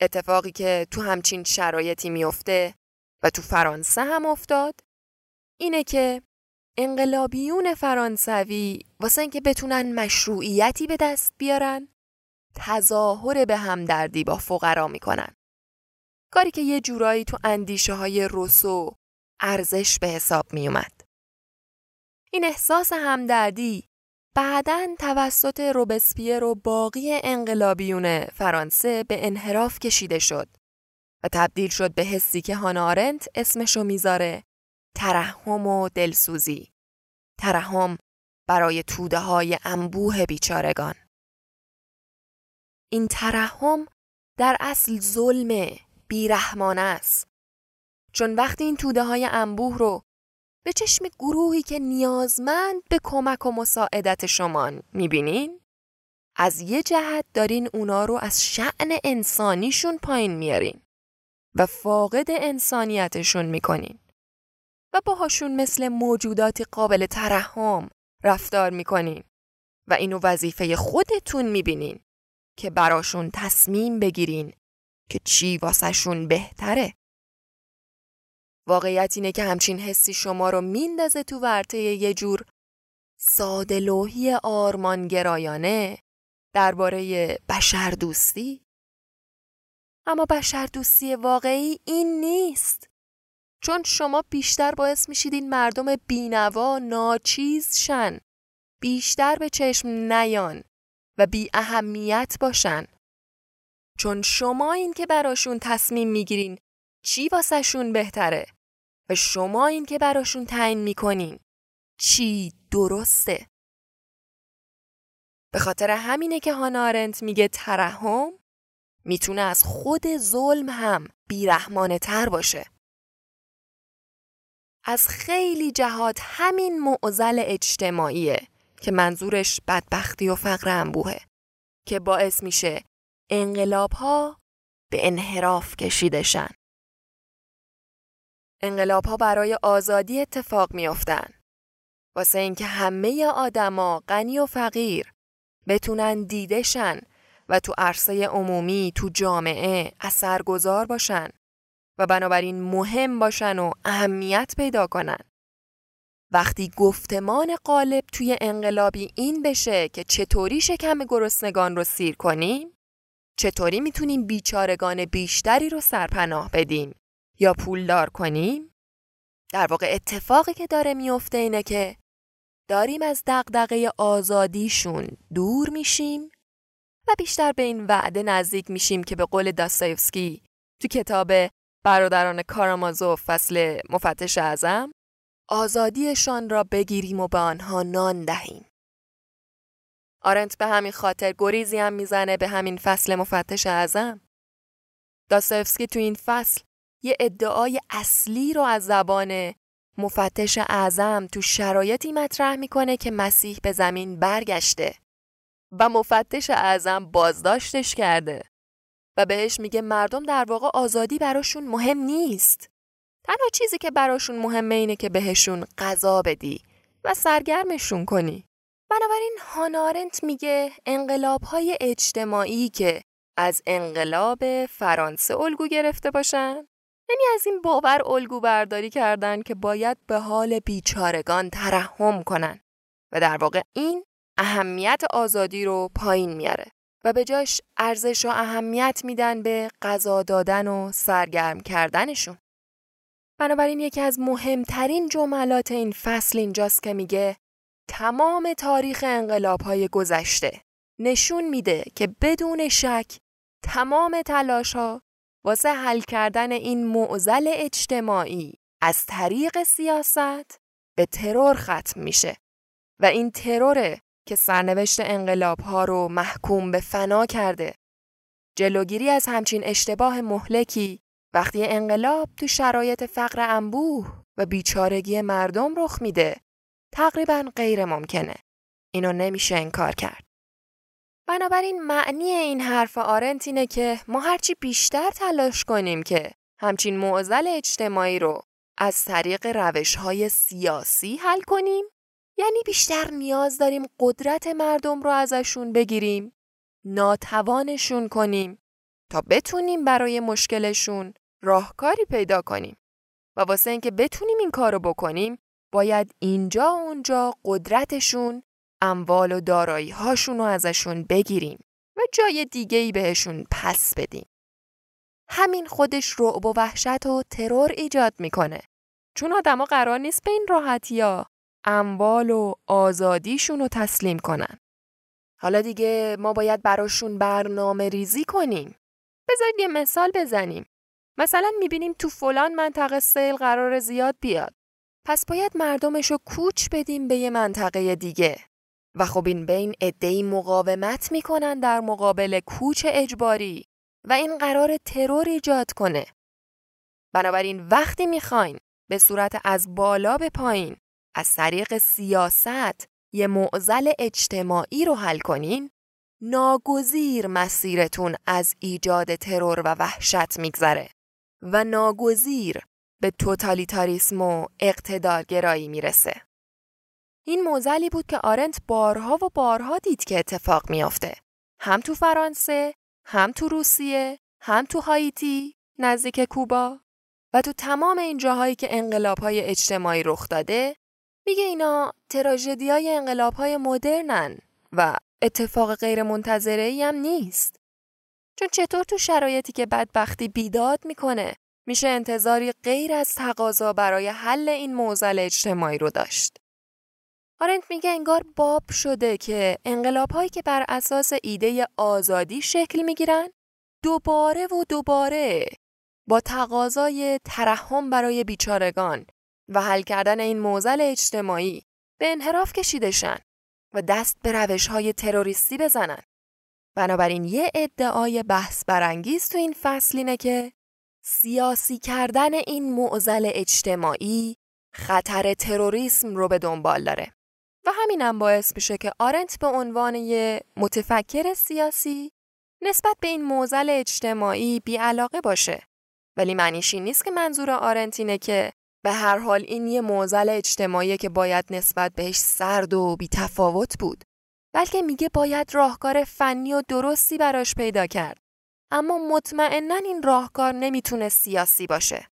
اتفاقی که تو همچین شرایطی میفته و تو فرانسه هم افتاد اینه که انقلابیون فرانسوی واسه اینکه بتونن مشروعیتی به دست بیارن تظاهر به همدردی با فقرا میکنن. کاری که یه جورایی تو اندیشه های روسو ارزش به حساب میومد. این احساس همدردی بعداً توسط روبسپیر و باقی انقلابیون فرانسه به انحراف کشیده شد و تبدیل شد به حسی که هانا آرنت اسمشو میذاره ترحم و دلسوزی. ترحم برای توده های انبوه بیچارگان. این ترحم در اصل ظلمه، بیرحمانه است. چون وقتی این توده های انبوه رو به چشم گروهی که نیازمند به کمک و مساعدت شمان میبینین، از یه جهت دارین اونا رو از شأن انسانیشون پایین میارین و فاقد انسانیتشون میکنین و باهاشون مثل موجوداتی قابل ترحم رفتار میکنین و اینو وظیفه خودتون میبینین که براشون تصمیم بگیرین که چی واسهشون بهتره. واقعیت اینه که همچین حسی شما رو میندازه تو ورطه یه جور ساده‌لوحی آرمانگرایانه درباره بشردوستی. اما بشردوستی واقعی این نیست. چون شما بیشتر باعث میشید این مردم بی‌نوا ناچیز شن، بیشتر به چشم نیان و بی اهمیت باشن. چون شما این که براشون تصمیم میگیرین چی واسه شون بهتره و شما این که براشون تعیین میکنین چی درسته. به خاطر همینه که هانا آرنت میگه ترحم میتونه از خود ظلم هم بیرحمانه تر باشه. از خیلی جهات همین معضل اجتماعیه که منظورش بدبختی و فقر انبوهه که باعث میشه انقلاب‌ها به انحراف کشیده شن. انقلاب‌ها برای آزادی اتفاق می‌افتن. واسه اینکه همه آدما غنی و فقیر بتونن دیده شن و تو عرصه عمومی تو جامعه اثرگذار باشن و بنابراین مهم باشن و اهمیت پیدا کنن. وقتی گفتمان غالب توی انقلابی این بشه که چطوری شکم گرسنگان رو سیر کنیم، چطوری میتونیم بیچارگان بیشتری رو سرپناه بدیم یا پولدار کنیم، در واقع اتفاقی که داره میفته اینه که داریم از دغدغه آزادیشون دور میشیم و بیشتر به این وعده نزدیک میشیم که به قول داستایفسکی تو کتاب برادران کارامازوف فصل مفتش اعظم، آزادیشان را بگیریم و به آنها نان دهیم. آرنت به همین خاطر گریزی هم میزنه به همین فصل مفتش اعظم. داستایفسکی تو این فصل یه ادعای اصلی رو از زبان مفتش اعظم تو شرایطی مطرح میکنه که مسیح به زمین برگشته و مفتش اعظم بازداشتش کرده و بهش میگه مردم در واقع آزادی براشون مهم نیست. تنها چیزی که براشون مهمه اینه که بهشون غذا بدی و سرگرمشون کنی. بنابراین هانا آرنت میگه انقلاب‌های اجتماعی که از انقلاب فرانسه الگو گرفته باشن، یعنی از این باور الگو برداری کردن که باید به حال بیچارگان ترحم کنن و در واقع این اهمیت آزادی رو پایین میاره و به جاش ارزش و اهمیت میدن به غذا دادن و سرگرم کردنشون. بنابراین یکی از مهمترین جملات این فصل اینجاست که میگه تمام تاریخ انقلاب‌های گذشته نشون میده که بدون شک تمام تلاش‌ها واسه حل کردن این معضل اجتماعی از طریق سیاست به ترور ختم میشه و این تروره که سرنوشت انقلاب‌ها رو محکوم به فنا کرده. جلوگیری از همچین اشتباه مهلکی وقتی انقلاب تو شرایط فقر انبوه و بیچارگی مردم رخ میده تقریباً غیر ممکنه. اینو نمیشه انکار کرد. بنابراین معنی این حرف آرنت اینه که ما هرچی بیشتر تلاش کنیم که همچین معضل اجتماعی رو از طریق روش‌های سیاسی حل کنیم؟ یعنی بیشتر نیاز داریم قدرت مردم رو ازشون بگیریم، ناتوانشون کنیم تا بتونیم برای مشکلشون راهکاری پیدا کنیم. و واسه اینکه بتونیم این کارو بکنیم، باید اینجا اونجا قدرتشون، اموال و دارایی‌هاشون رو ازشون بگیریم و جای دیگه‌ای بهشون پس بدیم. همین خودش رعب و وحشت و ترور ایجاد میکنه. چون آدما قرار نیست به این راحتی‌ها اموال و آزادیشون رو تسلیم کنن. حالا دیگه ما باید براشون برنامه ریزی کنیم. بذارید یه مثال بزنیم. مثلا میبینیم تو فلان منطقه سیل قرار زیاد بیاد. پس باید مردمشو کوچ بدیم به یه منطقه دیگه. و خب این بین عده‌ای مقاومت میکنن در مقابل کوچ اجباری و این قرار ترور ایجاد کنه. بنابراین وقتی میخواین به صورت از بالا به پایین از طریق سیاست یه معضل اجتماعی رو حل کنین، ناگزیر مسیرتون از ایجاد ترور و وحشت میگذره و ناگزیر به توتالیتاریسم و اقتدارگرایی میرسه. این معضلی بود که آرنت بارها و بارها دید که اتفاق میافته. هم تو فرانسه، هم تو روسیه، هم تو هایتی، نزدیک کوبا و تو تمام این جاهایی که انقلاب‌های اجتماعی رخ داده. میگه اینا تراژدیای انقلاب‌های مدرنن و اتفاق غیر منتظره‌ای هم نیست. چون چطور تو شرایطی که بدبختی بیداد میکنه میشه انتظاری غیر از تقاضا برای حل این معضل اجتماعی رو داشت؟ آرنت میگه انگار باب شده که انقلاب‌هایی که بر اساس ایده آزادی شکل میگیرن دوباره و دوباره با تقاضای ترحم برای بیچارگان و حل کردن این معضل اجتماعی به انحراف کشیده شن و دست به روش‌های تروریستی بزنن. بنابراین یه ادعای بحث برانگیز تو این فصل اینه که سیاسی کردن این معضل اجتماعی خطر تروریسم رو به دنبال داره و همینم باعث میشه که آرنت به عنوان یه متفکر سیاسی نسبت به این معضل اجتماعی بی‌علاقه باشه. ولی معنیش این نیست که منظور آرنت اینه که به هر حال این یه معضل اجتماعیه که باید نسبت بهش سرد و بی‌تفاوت بود، بلکه میگه باید راهکار فنی و درستی براش پیدا کرد. اما مطمئناً این راهکار نمیتونه سیاسی باشه،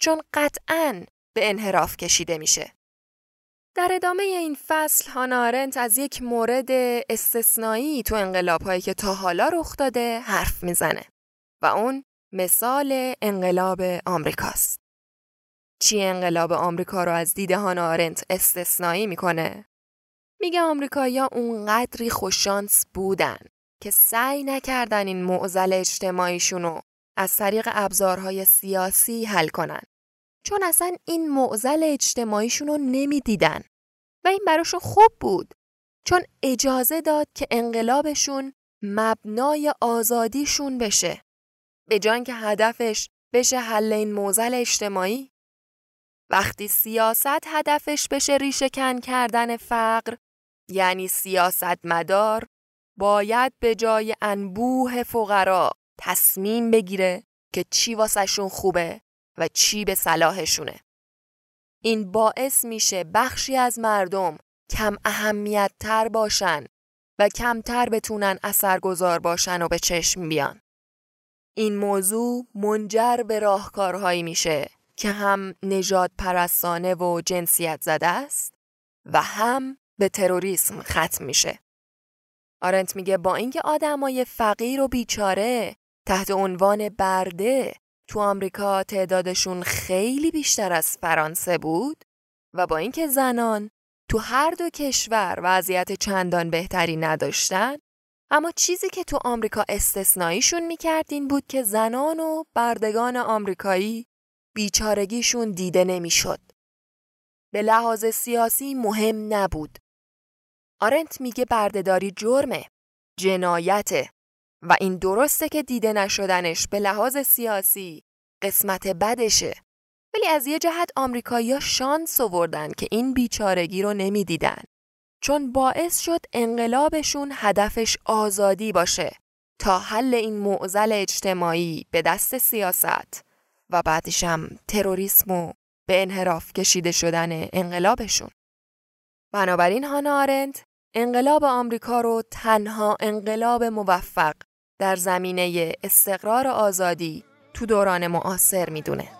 چون قطعاً به انحراف کشیده میشه. در ادامه این فصل هانا آرنت از یک مورد استثنایی تو انقلاب‌هایی که تا حالا رخ داده حرف میزنه و اون مثال انقلاب آمریکاست. چی انقلاب آمریکا رو از دید هانا آرنت استثنایی میکنه؟ میگه آمریکایی‌ها اونقدری خوششانس بودن که سعی نکردن این معضل اجتماعیشون رو از طریق ابزارهای سیاسی حل کنن، چون اصلا این معضل اجتماعیشون رو نمیدیدن و این براشون خوب بود، چون اجازه داد که انقلابشون مبنای آزادیشون بشه به جای که هدفش بشه حل این معضل اجتماعی. وقتی سیاست هدفش بشه ریشه کن کردن فقر، یعنی سیاستمدار باید به جای انبوه فقرا تصمیم بگیره که چی واسهشون خوبه و چی به صلاحشونه. این باعث میشه بخشی از مردم کم اهمیت تر باشن و کمتر بتونن اثرگذار باشن و به چشم بیان. این موضوع منجر به راهکارهایی میشه که هم نژاد پرستانه و جنسیت زده است و هم به تروریسم ختم میشه. آرنت میگه با اینکه آدمای فقیر و بیچاره تحت عنوان برده تو آمریکا تعدادشون خیلی بیشتر از فرانسه بود و با اینکه زنان تو هر دو کشور وضعیت چندان بهتری نداشتن، اما چیزی که تو آمریکا استثنائیشون میکرد این بود که زنان و بردگان آمریکایی بیچارگیشون دیده نمیشد. به لحاظ سیاسی مهم نبود. آرنت میگه بردهداری جرمه، جنایته و این درسته که دیده نشدنش به لحاظ سیاسی قسمت بدشه، ولی از یه جهت آمریکایی‌ها شانس آوردن که این بیچارگی رو نمیدیدن، چون باعث شد انقلابشون هدفش آزادی باشه تا حل این معضل اجتماعی به دست سیاست و بعدش هم تروریسم و به انحراف کشیده شدن انقلابشون. بنابراین هانا آرنت انقلاب آمریکا رو تنها انقلاب موفق در زمینه استقرار آزادی تو دوران معاصر میدونه.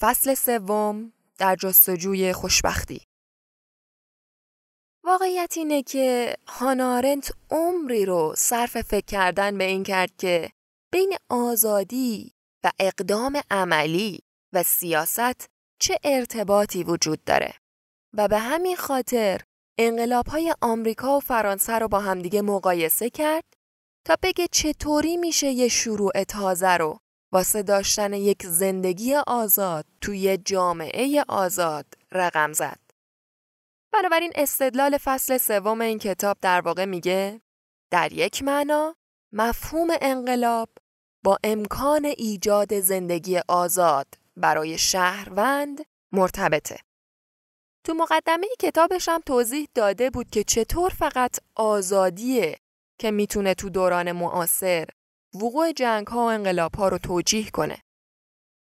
فصل سوم، در جستجوی خوشبختی. واقعیت اینه که هانا آرنت عمری رو صرف فکر کردن به این کرد که بین آزادی و اقدام عملی و سیاست چه ارتباطی وجود داره و به همین خاطر انقلاب‌های آمریکا و فرانسه رو با همدیگه مقایسه کرد تا بگه چطوری میشه یه شروع تازه رو واسه داشتن یک زندگی آزاد توی جامعه آزاد رقم زد. بنابراین استدلال فصل سوم این کتاب در واقع میگه در یک معنا مفهوم انقلاب با امکان ایجاد زندگی آزاد برای شهروند مرتبطه. تو مقدمه کتابش هم توضیح داده بود که چطور فقط آزادیه که میتونه تو دوران معاصر وقوع جنگ ها و انقلاب ها رو توجیه کنه.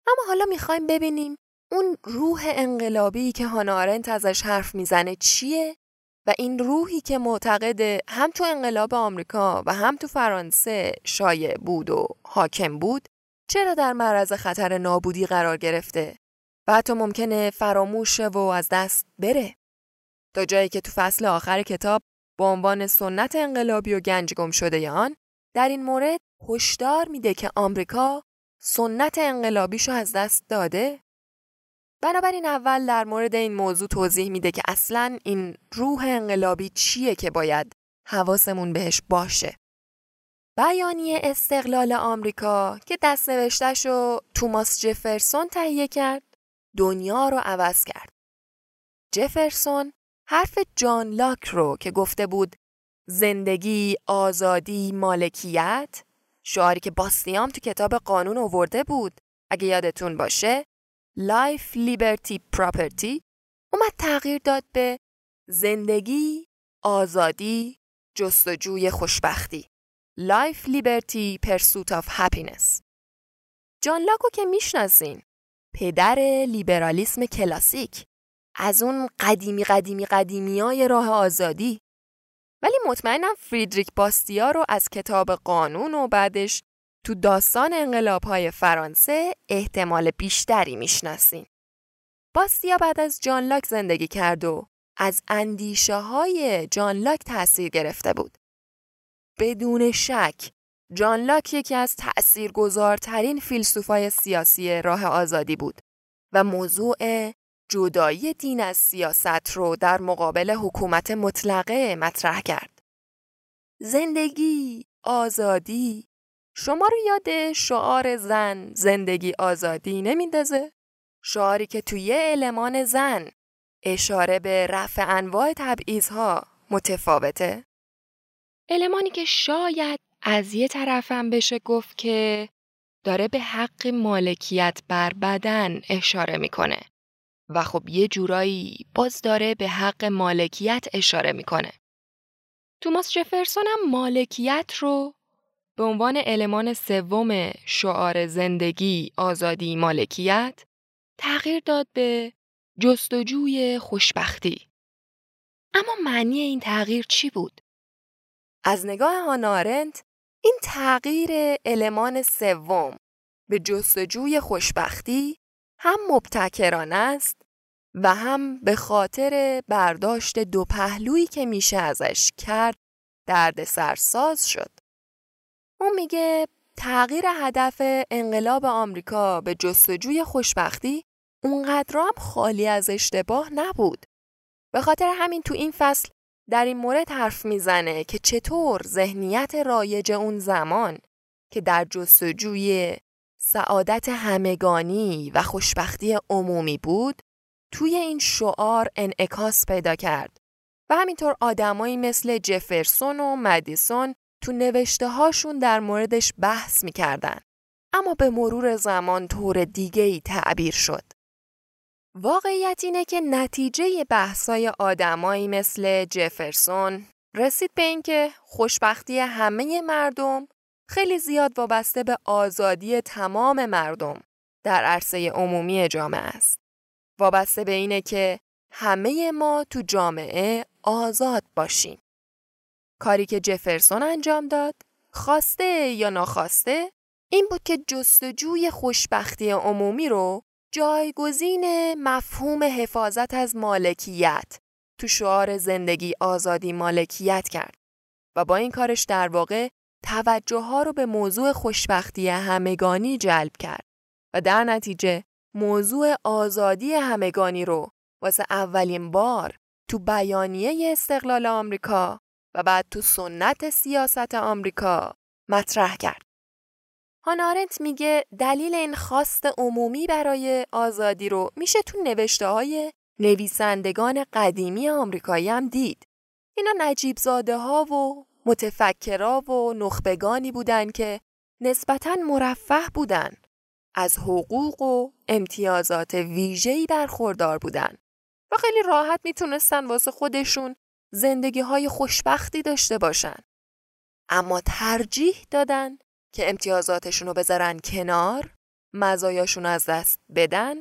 اما حالا میخوایم ببینیم اون روح انقلابی که هانا آرنت ازش حرف میزنه چیه و این روحی که معتقده هم تو انقلاب آمریکا و هم تو فرانسه شایع بود و حاکم بود چرا در معرض خطر نابودی قرار گرفته و حتی ممکنه فراموش شه و از دست بره، تا جایی که تو فصل آخر کتاب به عنوان سنت انقلابی و گنج گم شده آن در این مورد هشدار میده که آمریکا سنت انقلابیشو از دست داده. بنابراین اول در مورد این موضوع توضیح میده که اصلاً این روح انقلابی چیه که باید حواسمون بهش باشه. بیانیه استقلال آمریکا که دست نوشته‌شو توماس جفرسون تهیه کرد، دنیا رو عوض کرد. جفرسون حرف جان لاک رو که گفته بود زندگی، آزادی، مالکیت، شعاری که باستیام تو کتاب قانون آورده بود، اگه یادتون باشه، Life, Liberty, Property، اومد تغییر داد به زندگی، آزادی، جستجوی خوشبختی. Life, Liberty, Pursuit of Happiness. جان لاکو که میشناسین، پدر لیبرالیسم کلاسیک، از اون قدیمی قدیمی قدیمی های راه آزادی، ولی مطمئنم فریدریک باستیا رو از کتاب قانون و بعدش تو داستان انقلاب‌های فرانسه احتمال بیشتری میشناسین. باستیا بعد از جان لاک زندگی کرد و از اندیشه های جان لاک تأثیر گرفته بود. بدون شک جان لاک یکی از تأثیرگذارترین فیلسوفای سیاسی راه آزادی بود و موضوع جدایی دین از سیاست رو در مقابل حکومت مطلقه مطرح کرد. زندگی، آزادی، شما رو یاد شعار زن زندگی آزادی نمیندازه؟ شعاری که توی المان زن اشاره به رفع انواع تبعیض‌ها متفاوته؟ المانی که شاید از یه طرفم بشه گفت که داره به حق مالکیت بر بدن اشاره میکنه و خب یه جورایی باز داره به حق مالکیت اشاره میکنه. توماس جفرسون هم مالکیت رو به عنوان المان سوم شعار زندگی، آزادی، مالکیت تغییر داد به جستجوی خوشبختی. اما معنی این تغییر چی بود؟ از نگاه هانا آرنت این تغییر المان سوم به جستجوی خوشبختی هم مبتکرانه است و هم به خاطر برداشت دو پهلویی که میشه ازش کرد درد سرساز شد. اون میگه تغییر هدف انقلاب آمریکا به جستجوی خوشبختی اونقدر هم خالی از اشتباه نبود. به خاطر همین تو این فصل در این مورد حرف میزنه که چطور ذهنیت رایج اون زمان که در جستجوی سعادت همگانی و خوشبختی عمومی بود توی این شعار انعکاس پیدا کرد و همینطور آدمایی مثل جفرسون و مدیسون تو نوشته هاشون در موردش بحث می‌کردن، اما به مرور زمان طور دیگه‌ای تعبیر شد. واقعیت اینه که نتیجه بحث‌های آدمایی مثل جفرسون رسید به اینکه خوشبختی همه مردم خیلی زیاد وابسته به آزادی تمام مردم در عرصه عمومی جامعه است. وابسته به اینه که همه ما تو جامعه آزاد باشیم. کاری که جفرسون انجام داد، خواسته یا ناخواسته، این بود که جستجوی خوشبختی عمومی رو جایگزین مفهوم حفاظت از مالکیت تو شعار زندگی آزادی مالکیت کرد و با این کارش در واقع توجه ها رو به موضوع خوشبختی همگانی جلب کرد و در نتیجه موضوع آزادی همگانی رو واسه اولین بار تو بیانیه استقلال آمریکا و بعد تو سنت سیاست آمریکا مطرح کرد. هانا آرنت میگه دلیل این خواست عمومی برای آزادی رو میشه تو نوشته‌های نویسندگان قدیمی آمریکایی هم دید. اینا نجیب زاده ها و متفکرها و نخبگانی بودن که نسبتاً مرفه بودن، از حقوق و امتیازات ویژه‌ای برخوردار بودن و خیلی راحت میتونستن واسه خودشون زندگی‌های خوشبختی داشته باشن، اما ترجیح دادن که امتیازاتشون رو بذارن کنار، مزایاشون از دست بدن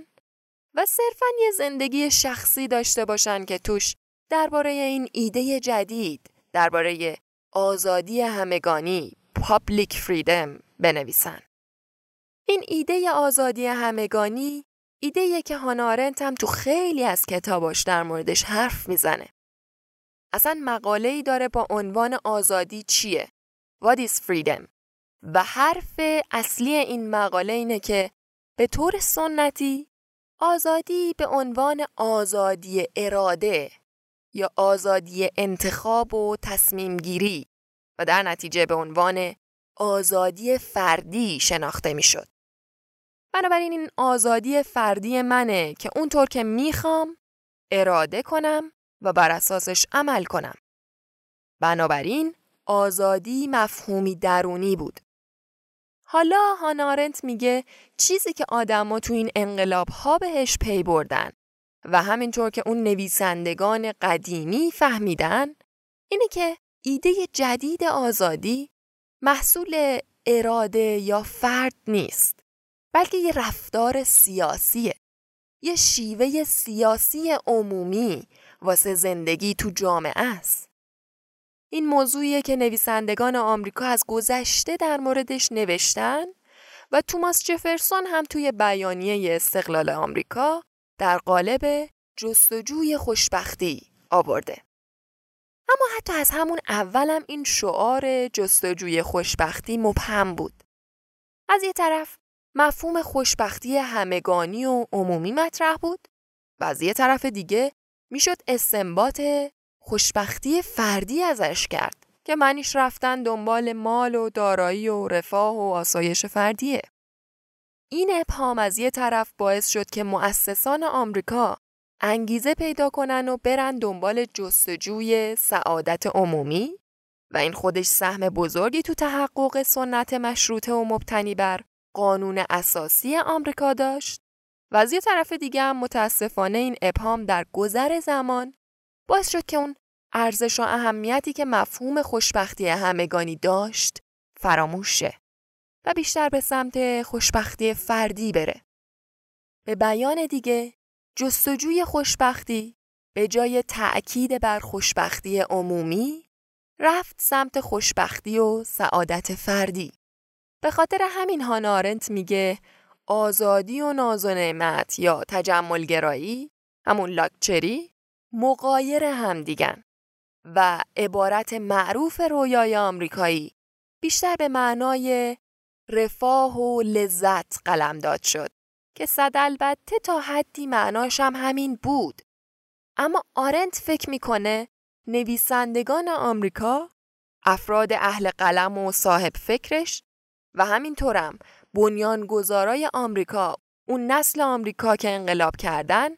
و صرفاً یه زندگی شخصی داشته باشن که توش درباره این ایده جدید، درباره آزادی همگانی، پابلیک فریدم بنویسن. این ایده آزادی همگانی، ایده‌ای که هانا آرنت هم تو خیلی از کتاباش در موردش حرف میزنه. اصلا مقاله‌ای داره با عنوان آزادی چیه؟ What is freedom؟ و حرف اصلی این مقاله اینه که به طور سنتی آزادی به عنوان آزادی اراده یا آزادی انتخاب و تصمیم گیری و در نتیجه به عنوان آزادی فردی شناخته می شد. بنابراین این آزادی فردی منه که اونطور که می خوام اراده کنم و بر اساسش عمل کنم. بنابراین آزادی مفهومی درونی بود. حالا هانا آرنت میگه چیزی که آدما تو این انقلاب ها بهش پی بردن و همینطور که اون نویسندگان قدیمی فهمیدن اینه که ایده جدید آزادی محصول اراده یا فرد نیست، بلکه یه رفتار سیاسیه، یه شیوه سیاسی عمومی واسه زندگی تو جامعه است. این موضوعیه که نویسندگان آمریکا از گذشته در موردش نوشتن و توماس جفرسون هم توی بیانیه استقلال آمریکا در قالب جستجوی خوشبختی آورده. اما حتی از همون اولم این شعار جستجوی خوشبختی مبهم بود. از یه طرف مفهوم خوشبختی همگانی و عمومی مطرح بود و از یه طرف دیگه میشد استنباط خوشبختی فردی ازش کرد که معنیش رفتن دنبال مال و دارایی و رفاه و آسایش فردیه. این ابهام از یه طرف باعث شد که مؤسسان آمریکا انگیزه پیدا کنن و برن دنبال جستجوی سعادت عمومی و این خودش سهم بزرگی تو تحقق سنت مشروطه و مبتنی بر قانون اساسی آمریکا داشت و از یه طرف دیگه هم متاسفانه این ابهام در گذر زمان باعث شد که اون ارزش و اهمیتی که مفهوم خوشبختی همگانی داشت فراموش شه و بیشتر به سمت خوشبختی فردی بره. به بیان دیگه جستجوی خوشبختی به جای تأکید بر خوشبختی عمومی رفت سمت خوشبختی و سعادت فردی. به خاطر همین هانا آرنت میگه آزادی و ناز و نعمت یا تجملگرایی، همون لاکچری، مغایر هم دیگن و عبارت معروف رویای آمریکایی بیشتر به معنای رفاه و لذت قلمداد شد که صد البته تا حدی معناش هم همین بود، اما آرنت فکر میکنه نویسندگان آمریکا، افراد اهل قلم و صاحب فکرش و همینطورم بنیانگذارای آمریکا، اون نسل آمریکا که انقلاب کردن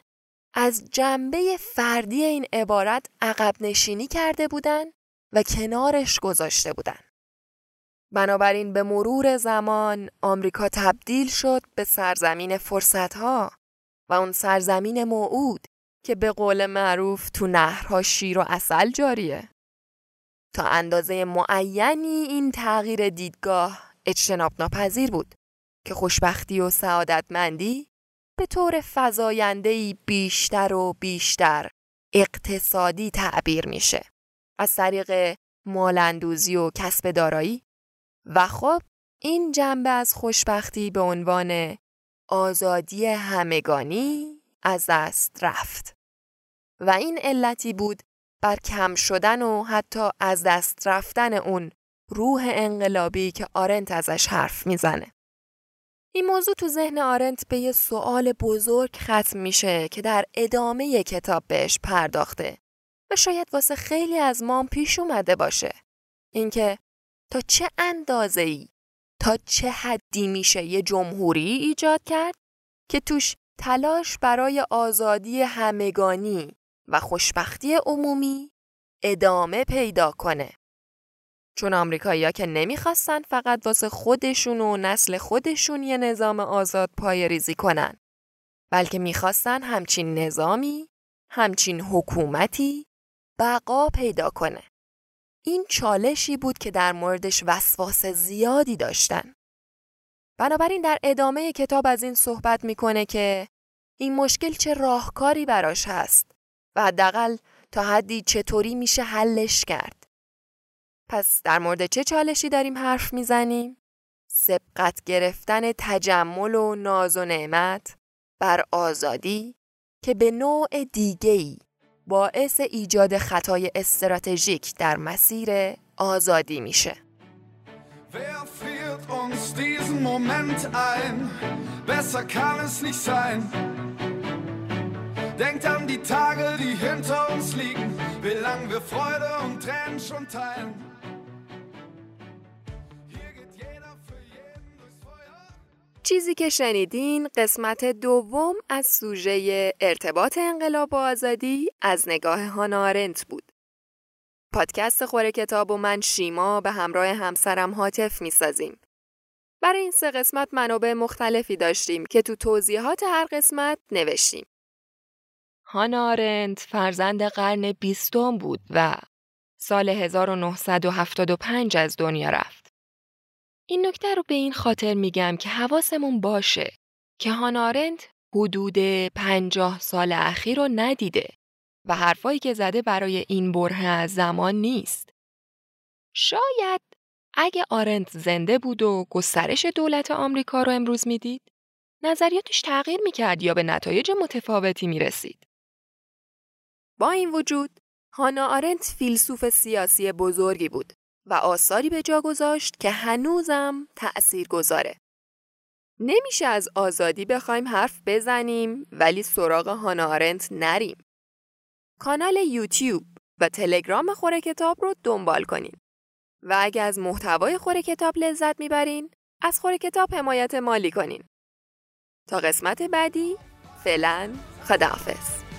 از جنبه فردی این عبارت عقب نشینی کرده بودن و کنارش گذاشته بودن. بنابراین به مرور زمان آمریکا تبدیل شد به سرزمین فرصتها و اون سرزمین موعود که به قول معروف تو نهرها شیر و عسل جاریه. تا اندازه معینی این تغییر دیدگاه اجتناب ناپذیر بود که خوشبختی و سعادتمندی به طور فزاینده‌ای بیشتر و بیشتر اقتصادی تعبیر میشه، از طریق مالندوزی و کسب دارایی. و خب این جنبه از خوشبختی به عنوان آزادی همگانی از دست رفت و این علتی بود بر کم شدن و حتی از دست رفتن اون روح انقلابی که آرنت ازش حرف میزنه. این موضوع تو ذهن آرنت به یه سوال بزرگ ختم میشه که در ادامه کتاب بهش پرداخته و شاید واسه خیلی از ما پیش اومده باشه، اینکه تا چه اندازه‌ای، تا چه حدی میشه یه جمهوری ایجاد کرد که توش تلاش برای آزادی همگانی و خوشبختی عمومی ادامه پیدا کنه. چون آمریکایی‌ها که نمیخواستن فقط واسه خودشون و نسل خودشون یه نظام آزاد پایه‌ریزی کنن، بلکه میخواستن همچین نظامی، همچین حکومتی بقا پیدا کنه. این چالشی بود که در موردش وسواس زیادی داشتن. بنابراین در ادامه کتاب از این صحبت میکنه که این مشکل چه راهکاری براش هست و حداقل تا حدی چطوری میشه حلش کرد. پس در مورد چه چالشی داریم حرف میزنیم؟ سبقت گرفتن تجمل و ناز و نعمت بر آزادی که به نوع دیگه‌ای باعث ایجاد خطای استراتژیک در مسیر آزادی میشه. Wer führt uns diesen Moment ein? Besser kann es nicht sein. Denkt an die Tage, die hinter uns liegen, wie lang wir Freude und Tränen schon teilen. Hier geht jeder für jeden durchs Feuer. چیزی که شنیدین قسمت دوم از سوژه ارتباط انقلاب و آزادی از نگاه هانا آرنت بود. پادکست خوره کتاب و من شیما به همراه همسرم هاتف میسازیم. برای این سه قسمت منابع مختلفی داشتیم که تو توضیحات هر قسمت نوشتیم. هانا آرنت فرزند قرن بیستم بود و سال هزار و نهصد و هفتاد و پنج از دنیا رفت. این نکته رو به این خاطر میگم که حواسمون باشه که هانا آرنت حدود پنجاه سال اخیر رو ندیده و حرفایی که زده برای این برهه از زمان نیست. شاید اگه آرنت زنده بود و گسترش دولت آمریکا رو امروز میدید، نظریاتش تغییر میکرد یا به نتایج متفاوتی میرسید. با این وجود، هانا آرنت فیلسوف سیاسی بزرگی بود و آثاری به جا گذاشت که هنوزم تأثیر گذاره. نمیشه از آزادی بخوایم حرف بزنیم ولی سراغ هانا آرنت نریم. کانال یوتیوب و تلگرام خوره کتاب رو دنبال کنین و اگه از محتوای خوره کتاب لذت میبرین، از خوره کتاب حمایت مالی کنین. تا قسمت بعدی، فعلا خداحافظ.